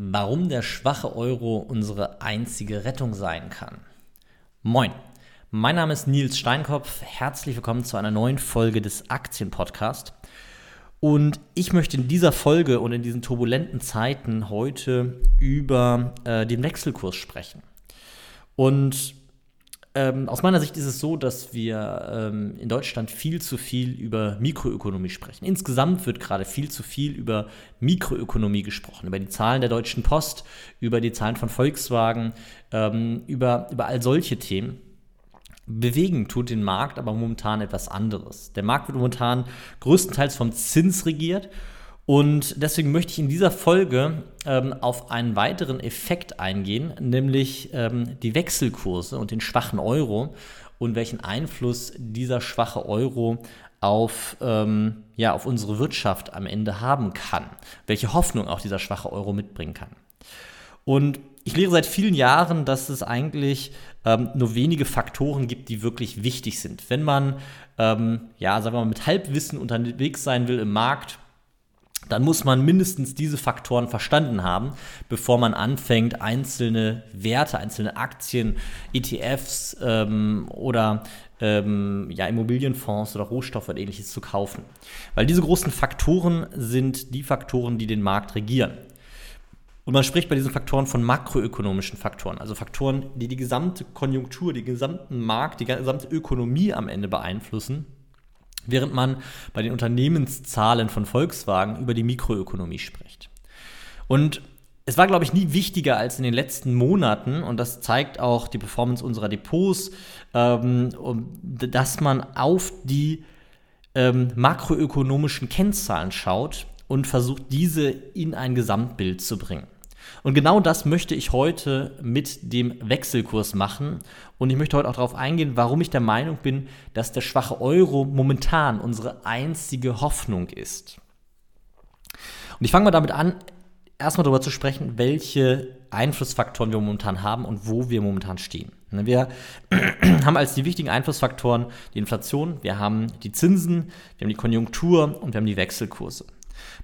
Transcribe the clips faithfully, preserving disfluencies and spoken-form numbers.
Warum der schwache Euro unsere einzige Rettung sein kann. Moin, mein Name ist Nils Steinkopf, herzlich willkommen zu einer neuen Folge des Aktienpodcast. Und ich möchte in dieser Folge und in diesen turbulenten Zeiten heute über äh, den Wechselkurs sprechen. Und ähm, aus meiner Sicht ist es so, dass wir ähm, in Deutschland viel zu viel über Mikroökonomie sprechen. Insgesamt wird gerade viel zu viel über Mikroökonomie gesprochen, über die Zahlen der Deutschen Post, über die Zahlen von Volkswagen, ähm, über, über all solche Themen. Bewegen tut den Markt aber momentan etwas anderes. Der Markt wird momentan größtenteils vom Zins regiert und deswegen möchte ich in dieser Folge ähm, auf einen weiteren Effekt eingehen, nämlich ähm, die Wechselkurse und den schwachen Euro und welchen Einfluss dieser schwache Euro auf, ähm, ja, auf unsere Wirtschaft am Ende haben kann, welche Hoffnung auch dieser schwache Euro mitbringen kann. Und ich lehre seit vielen Jahren, dass es eigentlich ähm, nur wenige Faktoren gibt, die wirklich wichtig sind. Wenn man, ähm, ja, sagen wir mal, mit Halbwissen unterwegs sein will im Markt, dann muss man mindestens diese Faktoren verstanden haben, bevor man anfängt, einzelne Werte, einzelne Aktien, E T Fs ähm, oder ähm, ja, Immobilienfonds oder Rohstoffe und ähnliches zu kaufen. Weil diese großen Faktoren sind die Faktoren, die den Markt regieren. Und man spricht bei diesen Faktoren von makroökonomischen Faktoren, also Faktoren, die die gesamte Konjunktur, den gesamten Markt, die gesamte Ökonomie am Ende beeinflussen, während man bei den Unternehmenszahlen von Volkswagen über die Mikroökonomie spricht. Und es war, glaube ich, nie wichtiger als in den letzten Monaten, und das zeigt auch die Performance unserer Depots, ähm, dass man auf die ähm, makroökonomischen Kennzahlen schaut und versucht, diese in ein Gesamtbild zu bringen. Und genau das möchte ich heute mit dem Wechselkurs machen und ich möchte heute auch darauf eingehen, warum ich der Meinung bin, dass der schwache Euro momentan unsere einzige Hoffnung ist. Und ich fange mal damit an, erstmal darüber zu sprechen, welche Einflussfaktoren wir momentan haben und wo wir momentan stehen. Wir haben als die wichtigen Einflussfaktoren die Inflation, wir haben die Zinsen, wir haben die Konjunktur und wir haben die Wechselkurse.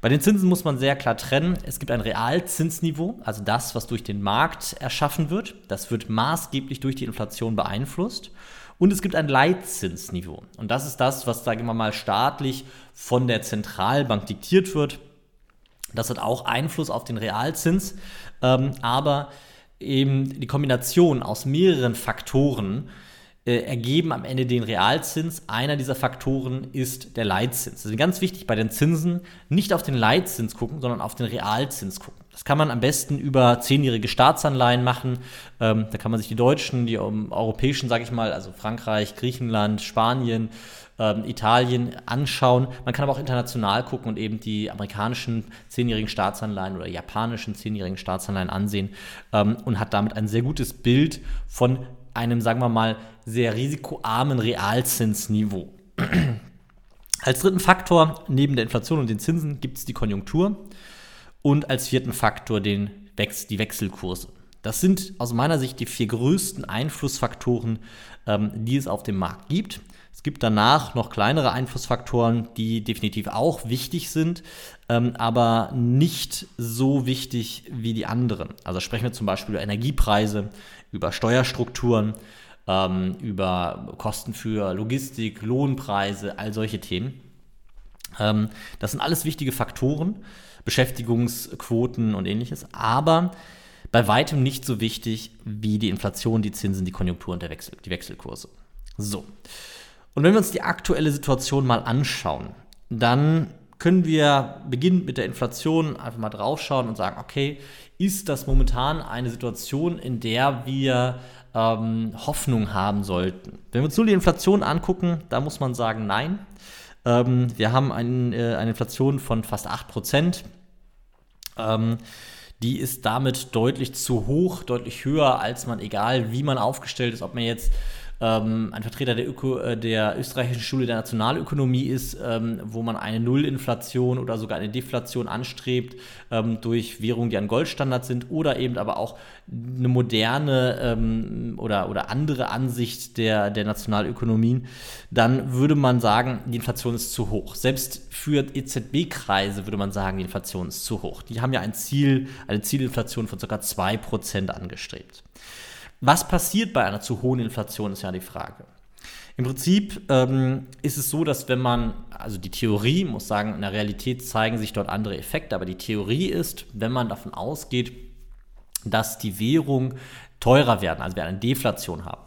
Bei den Zinsen muss man sehr klar trennen, es gibt ein Realzinsniveau, also das, was durch den Markt erschaffen wird, das wird maßgeblich durch die Inflation beeinflusst und es gibt ein Leitzinsniveau und das ist das, was, sagen wir mal, staatlich von der Zentralbank diktiert wird. Das hat auch Einfluss auf den Realzins, ähm, aber eben die Kombination aus mehreren Faktoren ergeben am Ende den Realzins. Einer dieser Faktoren ist der Leitzins. Deswegen ganz wichtig bei den Zinsen, nicht auf den Leitzins gucken, sondern auf den Realzins gucken. Das kann man am besten über zehnjährige Staatsanleihen machen. Ähm, da kann man sich die deutschen, die um, europäischen, sage ich mal, also Frankreich, Griechenland, Spanien, ähm, Italien anschauen. Man kann aber auch international gucken und eben die amerikanischen zehnjährigen Staatsanleihen oder japanischen zehnjährigen Staatsanleihen ansehen ähm, und hat damit ein sehr gutes Bild von einem, sagen wir mal, sehr risikoarmen Realzinsniveau. Als dritten Faktor neben der Inflation und den Zinsen gibt es die Konjunktur und als vierten Faktor den Wechsel, die Wechselkurse. Das sind aus meiner Sicht die vier größten Einflussfaktoren, ähm, die es auf dem Markt gibt. Es gibt danach noch kleinere Einflussfaktoren, die definitiv auch wichtig sind, ähm, aber nicht so wichtig wie die anderen. Also sprechen wir zum Beispiel über Energiepreise, über Steuerstrukturen, ähm, über Kosten für Logistik, Lohnpreise, all solche Themen. Ähm, das sind alles wichtige Faktoren, Beschäftigungsquoten und ähnliches, aber bei weitem nicht so wichtig wie die Inflation, die Zinsen, die Konjunktur und der Wechsel, die Wechselkurse. So. Und wenn wir uns die aktuelle Situation mal anschauen, dann können wir beginnend mit der Inflation einfach mal draufschauen und sagen, okay, ist das momentan eine Situation, in der wir ähm, Hoffnung haben sollten? Wenn wir uns nur die Inflation angucken, da muss man sagen, nein. Ähm, wir haben ein, äh, eine Inflation von fast acht Prozent. Ähm, Die ist damit deutlich zu hoch, deutlich höher, als man, egal wie man aufgestellt ist, ob man jetzt ähm, ein Vertreter der, Öko, äh, der Österreichischen Schule der Nationalökonomie ist, ähm, wo man eine Nullinflation oder sogar eine Deflation anstrebt ähm, durch Währungen, die an Goldstandard sind, oder eben aber auch eine moderne ähm, oder, oder andere Ansicht der, der Nationalökonomien, dann würde man sagen, die Inflation ist zu hoch. Selbst für E Z B-Kreise würde man sagen, die Inflation ist zu hoch. Die haben ja ein Ziel, eine Zielinflation von ca. zwei Prozent angestrebt. Was passiert bei einer zu hohen Inflation, ist ja die Frage. Im Prinzip ähm, ist es so, dass wenn man, also die Theorie, muss sagen, in der Realität zeigen sich dort andere Effekte, aber die Theorie ist, wenn man davon ausgeht, dass die Währung teurer werden, also wir eine Deflation haben,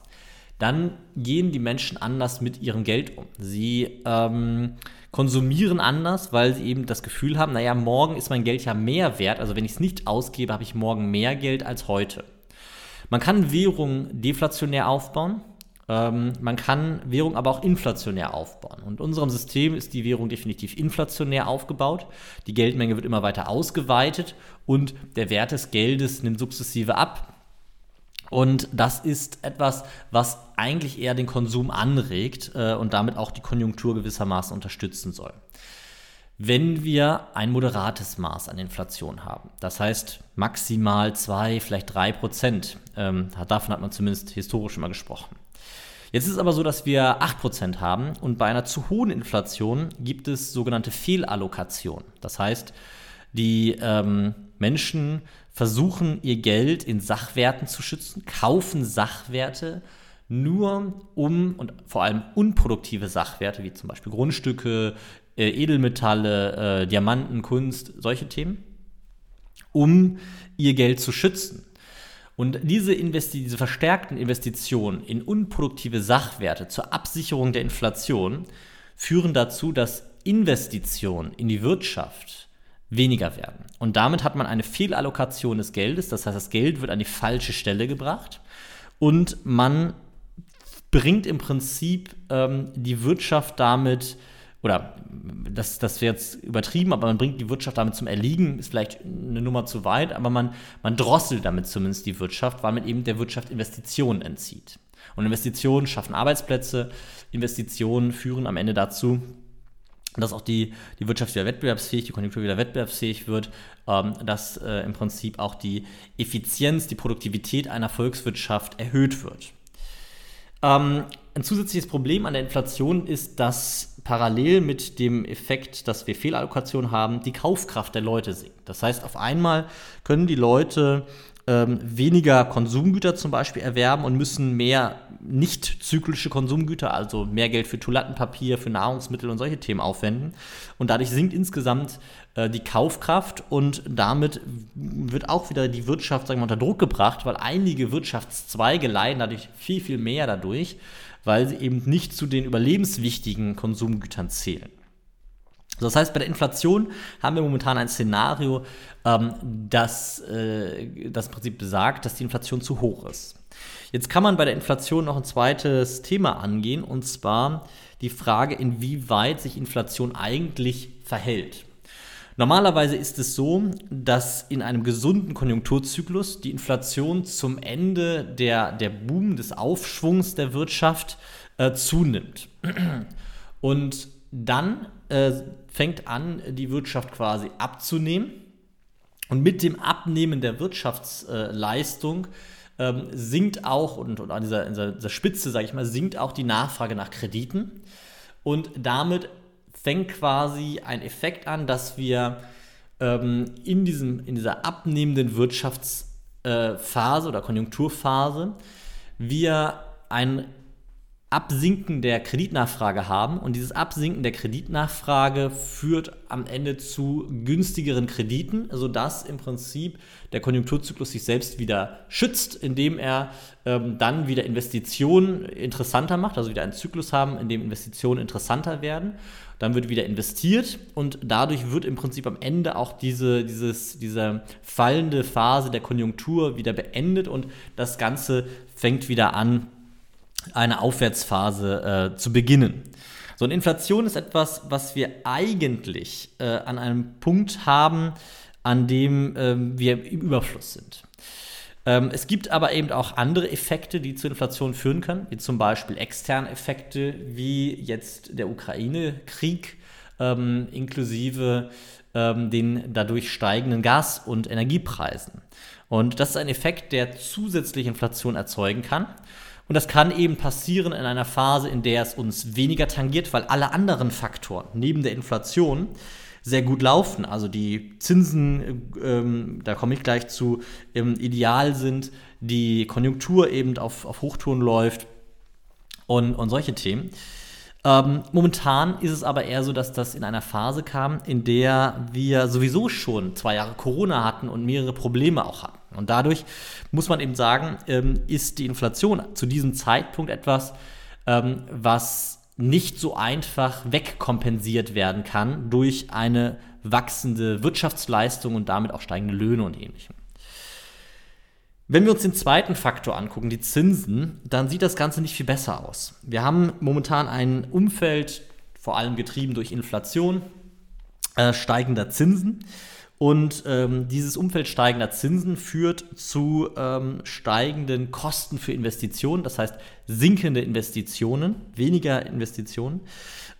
dann gehen die Menschen anders mit ihrem Geld um. Sie ähm, konsumieren anders, weil sie eben das Gefühl haben, naja, morgen ist mein Geld ja mehr wert, also wenn ich es nicht ausgebe, habe ich morgen mehr Geld als heute. Man kann Währung deflationär aufbauen, ähm, man kann Währung aber auch inflationär aufbauen. Und in unserem System ist die Währung definitiv inflationär aufgebaut, die Geldmenge wird immer weiter ausgeweitet und der Wert des Geldes nimmt sukzessive ab. Und das ist etwas, was eigentlich eher den Konsum anregt äh, und damit auch die Konjunktur gewissermaßen unterstützen soll. Wenn wir ein moderates Maß an Inflation haben, das heißt maximal zwei, vielleicht drei Prozent, ähm, davon hat man zumindest historisch immer gesprochen. Jetzt ist es aber so, dass wir acht Prozent haben und bei einer zu hohen Inflation gibt es sogenannte Fehlallokation. Das heißt, die ähm, Menschen versuchen, ihr Geld in Sachwerten zu schützen, kaufen Sachwerte nur um, und vor allem unproduktive Sachwerte, wie zum Beispiel Grundstücke, äh, Edelmetalle, äh, Diamanten, Kunst, solche Themen, um ihr Geld zu schützen. Und diese, Investi- diese verstärkten Investitionen in unproduktive Sachwerte zur Absicherung der Inflation führen dazu, dass Investitionen in die Wirtschaft weniger werden. Und damit hat man eine Fehlallokation des Geldes, das heißt, das Geld wird an die falsche Stelle gebracht und man bringt im Prinzip ähm, die Wirtschaft damit, oder das, das wäre jetzt übertrieben, aber man bringt die Wirtschaft damit zum Erliegen, ist vielleicht eine Nummer zu weit, aber man, man drosselt damit zumindest die Wirtschaft, weil man eben der Wirtschaft Investitionen entzieht. Und Investitionen schaffen Arbeitsplätze, Investitionen führen am Ende dazu, dass auch die, die Wirtschaft wieder wettbewerbsfähig, die Konjunktur wieder wettbewerbsfähig wird, ähm, dass äh, im Prinzip auch die Effizienz, die Produktivität einer Volkswirtschaft erhöht wird. Ähm, ein zusätzliches Problem an der Inflation ist, dass parallel mit dem Effekt, dass wir Fehlallokation haben, die Kaufkraft der Leute sinkt. Das heißt, auf einmal können die Leute ähm, weniger Konsumgüter zum Beispiel erwerben und müssen mehr nicht zyklische Konsumgüter, also mehr Geld für Toilettenpapier, für Nahrungsmittel und solche Themen aufwenden. Und dadurch sinkt insgesamt äh, die Kaufkraft und damit wird auch wieder die Wirtschaft, sagen wir mal, unter Druck gebracht, weil einige Wirtschaftszweige leiden dadurch viel, viel mehr dadurch, weil sie eben nicht zu den überlebenswichtigen Konsumgütern zählen. Das heißt, bei der Inflation haben wir momentan ein Szenario, ähm, das, äh, das im Prinzip besagt, dass die Inflation zu hoch ist. Jetzt kann man bei der Inflation noch ein zweites Thema angehen, und zwar die Frage, inwieweit sich Inflation eigentlich verhält. Normalerweise ist es so, dass in einem gesunden Konjunkturzyklus die Inflation zum Ende der, der Boom des Aufschwungs der Wirtschaft äh, zunimmt. Und dann äh, fängt an, die Wirtschaft quasi abzunehmen. Und mit dem Abnehmen der Wirtschaftsleistung ähm, sinkt auch, und, und an dieser, dieser, dieser Spitze, sage ich mal, sinkt auch die Nachfrage nach Krediten. Und damit fängt quasi ein Effekt an, dass wir ähm, in, diesem, in dieser abnehmenden Wirtschaftsphase äh, oder Konjunkturphase wir ein Absinken der Kreditnachfrage haben, und dieses Absinken der Kreditnachfrage führt am Ende zu günstigeren Krediten, sodass im Prinzip der Konjunkturzyklus sich selbst wieder schützt, indem er ähm, dann wieder Investitionen interessanter macht, also wieder einen Zyklus haben, in dem Investitionen interessanter werden. Dann wird wieder investiert und dadurch wird im Prinzip am Ende auch diese, dieses, diese fallende Phase der Konjunktur wieder beendet und das Ganze fängt wieder an, eine Aufwärtsphase äh, zu beginnen. So, und Inflation ist etwas, was wir eigentlich äh, an einem Punkt haben, an dem äh, wir im Überfluss sind. Ähm, es gibt aber eben auch andere Effekte, die zu Inflation führen können, wie zum Beispiel externe Effekte, wie jetzt der Ukraine-Krieg, ähm, inklusive ähm, den dadurch steigenden Gas- und Energiepreisen. Und das ist ein Effekt, der zusätzlich Inflation erzeugen kann. Und das kann eben passieren in einer Phase, in der es uns weniger tangiert, weil alle anderen Faktoren neben der Inflation sehr gut laufen. Also die Zinsen, ähm, da komme ich gleich zu, ähm, ideal sind, die Konjunktur eben auf, auf Hochtouren läuft und, und solche Themen. Ähm, momentan ist es aber eher so, dass das in einer Phase kam, in der wir sowieso schon zwei Jahre Corona hatten und mehrere Probleme auch hatten. Und dadurch muss man eben sagen, ähm, ist die Inflation zu diesem Zeitpunkt etwas, ähm, was nicht so einfach wegkompensiert werden kann durch eine wachsende Wirtschaftsleistung und damit auch steigende Löhne und Ähnlichem. Wenn wir uns den zweiten Faktor angucken, die Zinsen, dann sieht das Ganze nicht viel besser aus. Wir haben momentan ein Umfeld, vor allem getrieben durch Inflation, äh, steigender Zinsen. Und ähm, dieses Umfeld steigender Zinsen führt zu ähm, steigenden Kosten für Investitionen, das heißt sinkende Investitionen, weniger Investitionen.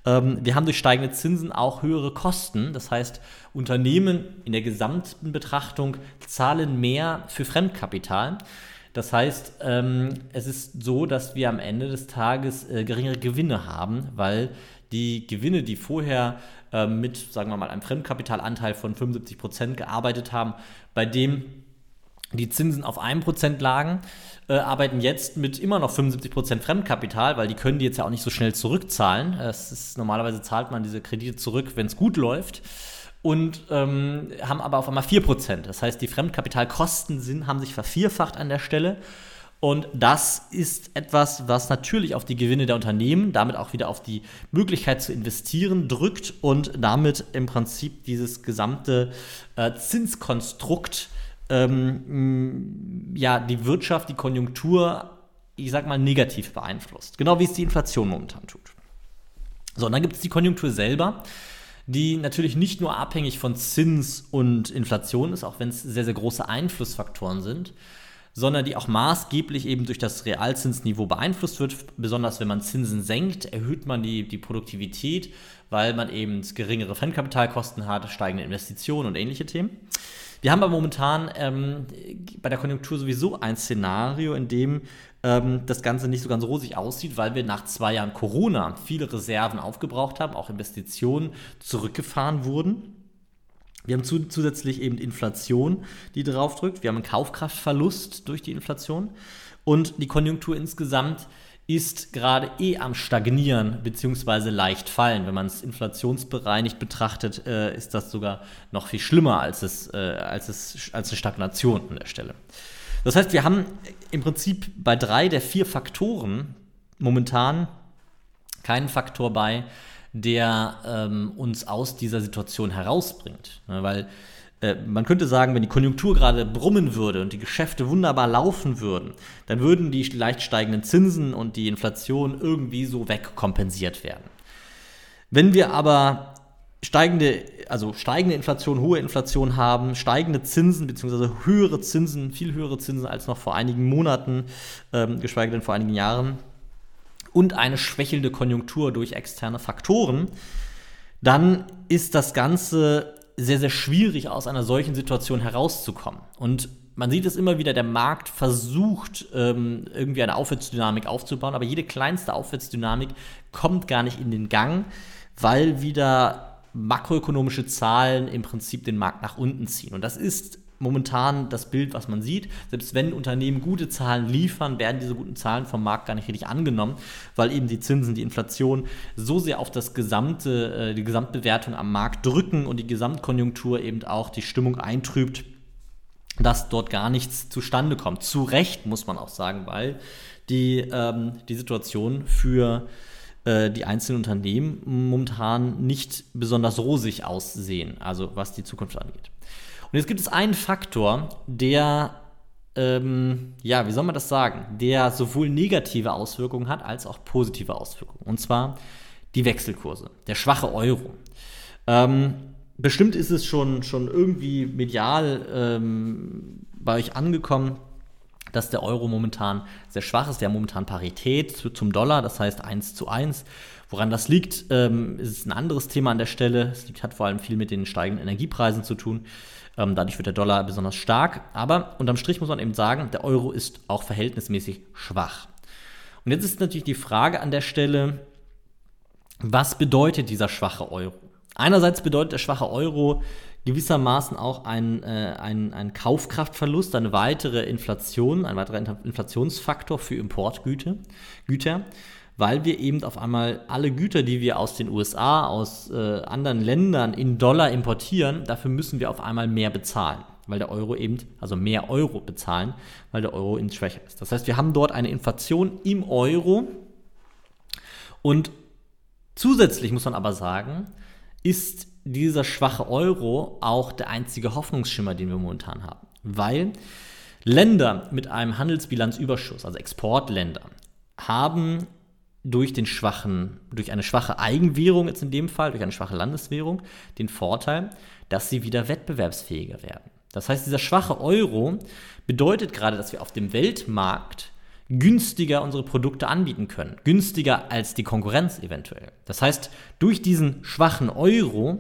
Ähm, wir haben durch steigende Zinsen auch höhere Kosten, das heißt Unternehmen in der gesamten Betrachtung zahlen mehr für Fremdkapital. Das heißt, ähm, es ist so, dass wir am Ende des Tages äh, geringere Gewinne haben, weil die Gewinne, die vorher äh, mit, sagen wir mal, einem Fremdkapitalanteil von fünfundsiebzig Prozent gearbeitet haben, bei dem die Zinsen auf ein Prozent lagen, äh, arbeiten jetzt mit immer noch fünfundsiebzig Prozent Fremdkapital, weil die können die jetzt ja auch nicht so schnell zurückzahlen. Das ist, normalerweise zahlt man diese Kredite zurück, wenn es gut läuft, und ähm, haben aber auf einmal vier Prozent. Das heißt, die Fremdkapitalkosten sind, haben sich vervierfacht an der Stelle. Und das ist etwas, was natürlich auf die Gewinne der Unternehmen, damit auch wieder auf die Möglichkeit zu investieren, drückt und damit im Prinzip dieses gesamte äh, Zinskonstrukt, ähm, ja, die Wirtschaft, die Konjunktur, ich sag mal, negativ beeinflusst. Genau wie es die Inflation momentan tut. So, und dann gibt es die Konjunktur selber, die natürlich nicht nur abhängig von Zins und Inflation ist, auch wenn es sehr, sehr große Einflussfaktoren sind, sondern die auch maßgeblich eben durch das Realzinsniveau beeinflusst wird. Besonders wenn man Zinsen senkt, erhöht man die, die Produktivität, weil man eben geringere Fremdkapitalkosten hat, steigende Investitionen und ähnliche Themen. Wir haben aber momentan ähm, bei der Konjunktur sowieso ein Szenario, in dem ähm, das Ganze nicht so ganz rosig aussieht, weil wir nach zwei Jahren Corona viele Reserven aufgebraucht haben, auch Investitionen zurückgefahren wurden. Wir haben zusätzlich eben Inflation, die draufdrückt. Wir haben einen Kaufkraftverlust durch die Inflation. Und die Konjunktur insgesamt ist gerade eh am Stagnieren bzw. leicht fallen. Wenn man es inflationsbereinigt betrachtet, äh, ist das sogar noch viel schlimmer als, es, äh, als, es, als eine Stagnation an der Stelle. Das heißt, wir haben im Prinzip bei drei der vier Faktoren momentan keinen Faktor bei, der ähm, uns aus dieser Situation herausbringt. Ja, weil äh, man könnte sagen, wenn die Konjunktur gerade brummen würde und die Geschäfte wunderbar laufen würden, dann würden die leicht steigenden Zinsen und die Inflation irgendwie so wegkompensiert werden. Wenn wir aber steigende, also steigende Inflation, hohe Inflation haben, steigende Zinsen bzw. höhere Zinsen, viel höhere Zinsen als noch vor einigen Monaten, ähm, geschweige denn vor einigen Jahren, und eine schwächelnde Konjunktur durch externe Faktoren, dann ist das Ganze sehr, sehr schwierig, aus einer solchen Situation herauszukommen. Und man sieht es immer wieder, der Markt versucht, irgendwie eine Aufwärtsdynamik aufzubauen, aber jede kleinste Aufwärtsdynamik kommt gar nicht in den Gang, weil wieder makroökonomische Zahlen im Prinzip den Markt nach unten ziehen. Und das ist momentan das Bild, was man sieht. Selbst wenn Unternehmen gute Zahlen liefern, werden diese guten Zahlen vom Markt gar nicht richtig angenommen, weil eben die Zinsen, die Inflation so sehr auf das gesamte, die Gesamtbewertung am Markt drücken und die Gesamtkonjunktur eben auch die Stimmung eintrübt, dass dort gar nichts zustande kommt. Zu Recht, muss man auch sagen, weil die, ähm, die Situation für die einzelnen Unternehmen momentan nicht besonders rosig aussehen, also was die Zukunft angeht. Und jetzt gibt es einen Faktor, der, ähm, ja, wie soll man das sagen, der sowohl negative Auswirkungen hat, als auch positive Auswirkungen. Und zwar die Wechselkurse, der schwache Euro. Ähm, bestimmt ist es schon, schon irgendwie medial ähm, bei euch angekommen, dass der Euro momentan sehr schwach ist. Der hat momentan Parität zu, zum Dollar, das heißt eins zu eins. Woran das liegt, ähm, ist ein anderes Thema an der Stelle. Es liegt, hat vor allem viel mit den steigenden Energiepreisen zu tun. Ähm, dadurch wird der Dollar besonders stark. Aber unterm Strich muss man eben sagen, der Euro ist auch verhältnismäßig schwach. Und jetzt ist natürlich die Frage an der Stelle, was bedeutet dieser schwache Euro? Einerseits bedeutet der schwache Euro gewissermaßen auch einen äh, Kaufkraftverlust, eine weitere Inflation, ein weiterer Inflationsfaktor für Importgüter, Güter, weil wir eben auf einmal alle Güter, die wir aus den U S A, aus äh, anderen Ländern in Dollar importieren, dafür müssen wir auf einmal mehr bezahlen, weil der Euro eben, also mehr Euro bezahlen, weil der Euro eben schwächer ist. Das heißt, wir haben dort eine Inflation im Euro und zusätzlich muss man aber sagen, ist dieser schwache Euro auch der einzige Hoffnungsschimmer, den wir momentan haben. Weil Länder mit einem Handelsbilanzüberschuss, also Exportländer, haben durch den schwachen, durch eine schwache Eigenwährung jetzt in dem Fall, durch eine schwache Landeswährung, den Vorteil, dass sie wieder wettbewerbsfähiger werden. Das heißt, dieser schwache Euro bedeutet gerade, dass wir auf dem Weltmarkt günstiger unsere Produkte anbieten können, günstiger als die Konkurrenz eventuell. Das heißt, durch diesen schwachen Euro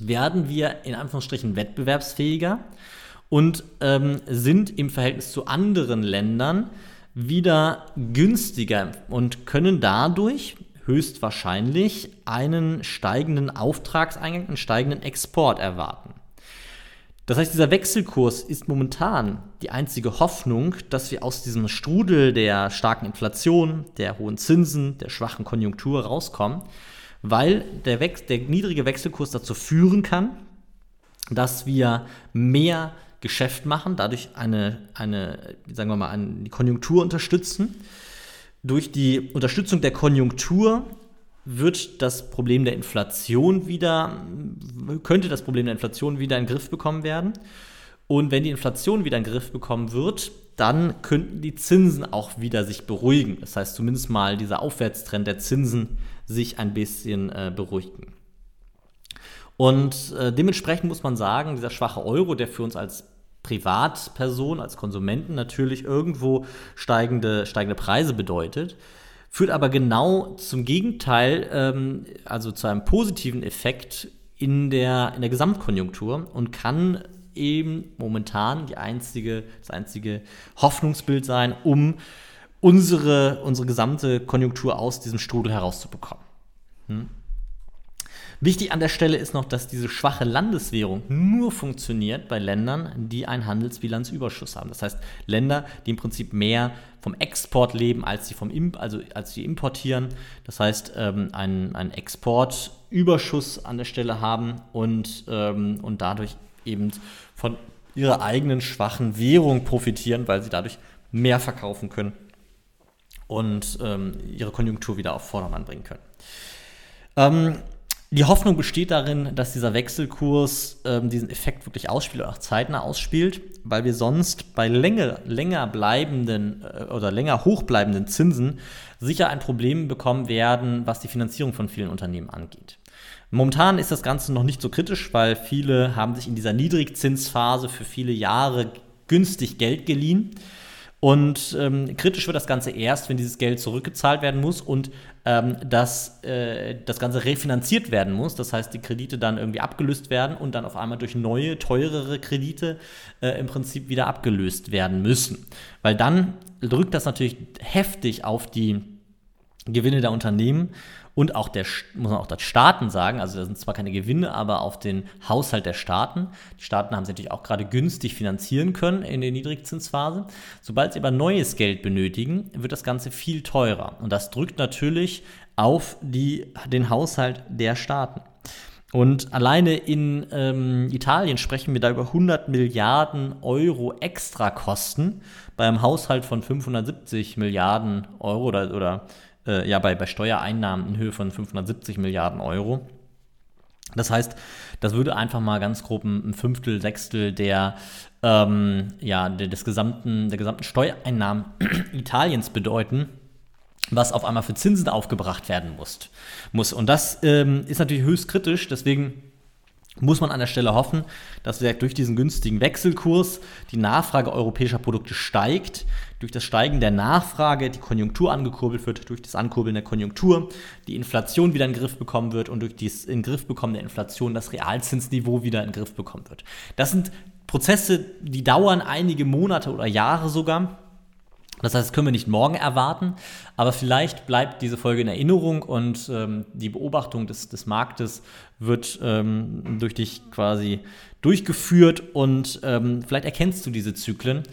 werden wir in Anführungsstrichen wettbewerbsfähiger und ähm, sind im Verhältnis zu anderen Ländern wieder günstiger und können dadurch höchstwahrscheinlich einen steigenden Auftragseingang, einen steigenden Export erwarten. Das heißt, dieser Wechselkurs ist momentan die einzige Hoffnung, dass wir aus diesem Strudel der starken Inflation, der hohen Zinsen, der schwachen Konjunktur rauskommen, weil der, Wech- der niedrige Wechselkurs dazu führen kann, dass wir mehr Geschäft machen, dadurch eine, eine sagen wir mal, eine, die Konjunktur unterstützen. Durch die Unterstützung der Konjunktur wird das Problem der Inflation wieder, könnte das Problem der Inflation wieder in den Griff bekommen werden. Und wenn die Inflation wieder in den Griff bekommen wird, dann könnten die Zinsen auch wieder sich beruhigen. Das heißt, zumindest mal dieser Aufwärtstrend der Zinsen sich ein bisschen äh, beruhigen. Und äh, dementsprechend muss man sagen, dieser schwache Euro, der für uns als Privatperson, als Konsumenten natürlich irgendwo steigende, steigende Preise bedeutet, führt aber genau zum Gegenteil, ähm, also zu einem positiven Effekt in der, in der Gesamtkonjunktur und kann eben momentan die einzige, das einzige Hoffnungsbild sein, um unsere, unsere gesamte Konjunktur aus diesem Strudel herauszubekommen. Hm? Wichtig an der Stelle ist noch, dass diese schwache Landeswährung nur funktioniert bei Ländern, die einen Handelsbilanzüberschuss haben. Das heißt, Länder, die im Prinzip mehr vom Export leben, als sie, vom Imp- also als sie importieren. Das heißt, ähm, einen, einen Exportüberschuss an der Stelle haben und, ähm, und dadurch eben von ihrer eigenen schwachen Währung profitieren, weil sie dadurch mehr verkaufen können und ähm, ihre Konjunktur wieder auf Vordermann bringen können. Ähm, Die Hoffnung besteht darin, dass dieser Wechselkurs ähm, diesen Effekt wirklich ausspielt oder auch zeitnah ausspielt, weil wir sonst bei länger, länger bleibenden äh, oder länger hochbleibenden Zinsen sicher ein Problem bekommen werden, was die Finanzierung von vielen Unternehmen angeht. Momentan ist das Ganze noch nicht so kritisch, weil viele haben sich in dieser Niedrigzinsphase für viele Jahre günstig Geld geliehen. Und ähm, kritisch wird das Ganze erst, wenn dieses Geld zurückgezahlt werden muss und ähm, dass äh, das Ganze refinanziert werden muss. Das heißt, die Kredite dann irgendwie abgelöst werden und dann auf einmal durch neue, teurere Kredite äh, im Prinzip wieder abgelöst werden müssen. Weil dann drückt das natürlich heftig auf die Gewinne der Unternehmen und auch der, muss man auch der Staaten sagen, also da sind zwar keine Gewinne, aber auf den Haushalt der Staaten. Die Staaten haben sie natürlich auch gerade günstig finanzieren können in der Niedrigzinsphase. Sobald sie aber neues Geld benötigen, wird das Ganze viel teurer. Und das drückt natürlich auf die, den Haushalt der Staaten. Und alleine in ähm, Italien sprechen wir da über hundert Milliarden Euro Extrakosten beim Haushalt von fünfhundertsiebzig Milliarden Euro oder, oder ja, bei, bei Steuereinnahmen in Höhe von fünfhundertsiebzig Milliarden Euro. Das heißt, das würde einfach mal ganz grob ein Fünftel, Sechstel der, ähm, ja, des gesamten, der gesamten Steuereinnahmen Italiens bedeuten, was auf einmal für Zinsen aufgebracht werden muss. muss. Und das ähm, ist natürlich höchst kritisch, deswegen muss man an der Stelle hoffen, dass durch diesen günstigen Wechselkurs die Nachfrage europäischer Produkte steigt, durch das Steigen der Nachfrage die Konjunktur angekurbelt wird, durch das Ankurbeln der Konjunktur die Inflation wieder in den Griff bekommen wird und durch das in den Griff bekommen der Inflation das Realzinsniveau wieder in den Griff bekommen wird. Das sind Prozesse, die dauern einige Monate oder Jahre sogar. Das heißt, das können wir nicht morgen erwarten, aber vielleicht bleibt diese Folge in Erinnerung und ähm, die Beobachtung des, des Marktes wird ähm, durch dich quasi durchgeführt und ähm, vielleicht erkennst du diese Zyklen,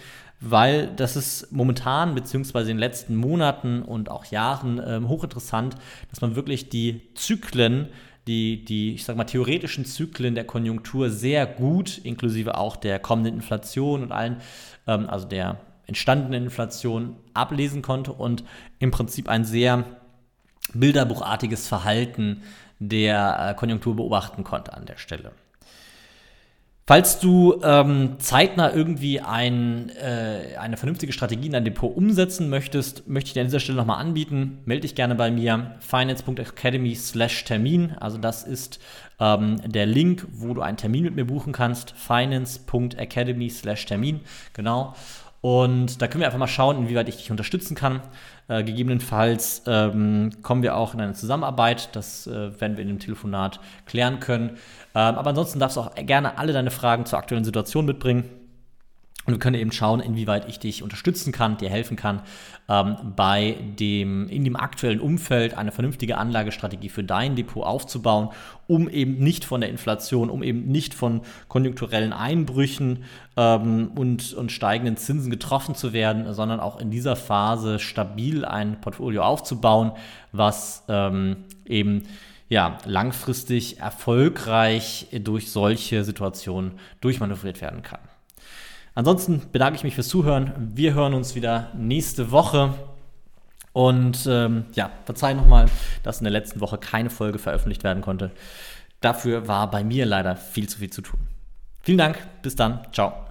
weil das ist momentan beziehungsweise in den letzten Monaten und auch Jahren ähm, hochinteressant, dass man wirklich die Zyklen, die, die, ich sag mal, theoretischen Zyklen der Konjunktur sehr gut, inklusive auch der kommenden Inflation und allen, ähm, also der entstandene Inflation ablesen konnte und im Prinzip ein sehr bilderbuchartiges Verhalten der Konjunktur beobachten konnte an der Stelle. Falls du ähm, zeitnah irgendwie ein, äh, eine vernünftige Strategie in dein Depot umsetzen möchtest, möchte ich dir an dieser Stelle nochmal anbieten. Melde dich gerne bei mir, finance Punkt academy Slash Termin. Also das ist ähm, der Link, wo du einen Termin mit mir buchen kannst, finance Punkt academy Slash Termin, genau. Und da können wir einfach mal schauen, inwieweit ich dich unterstützen kann. Äh, gegebenenfalls ähm, kommen wir auch in eine Zusammenarbeit. Das äh, werden wir in dem Telefonat klären können. Ähm, aber ansonsten darfst du auch gerne alle deine Fragen zur aktuellen Situation mitbringen. Und wir können eben schauen, inwieweit ich dich unterstützen kann, dir helfen kann, ähm, bei dem, in dem aktuellen Umfeld eine vernünftige Anlagestrategie für dein Depot aufzubauen, um eben nicht von der Inflation, um eben nicht von konjunkturellen Einbrüchen ähm, und, und steigenden Zinsen getroffen zu werden, sondern auch in dieser Phase stabil ein Portfolio aufzubauen, was ähm, eben ja, langfristig erfolgreich durch solche Situationen durchmanövriert werden kann. Ansonsten bedanke ich mich fürs Zuhören. Wir hören uns wieder nächste Woche. Und ähm, ja, verzeih nochmal, dass in der letzten Woche keine Folge veröffentlicht werden konnte. Dafür war bei mir leider viel zu viel zu tun. Vielen Dank, bis dann, ciao.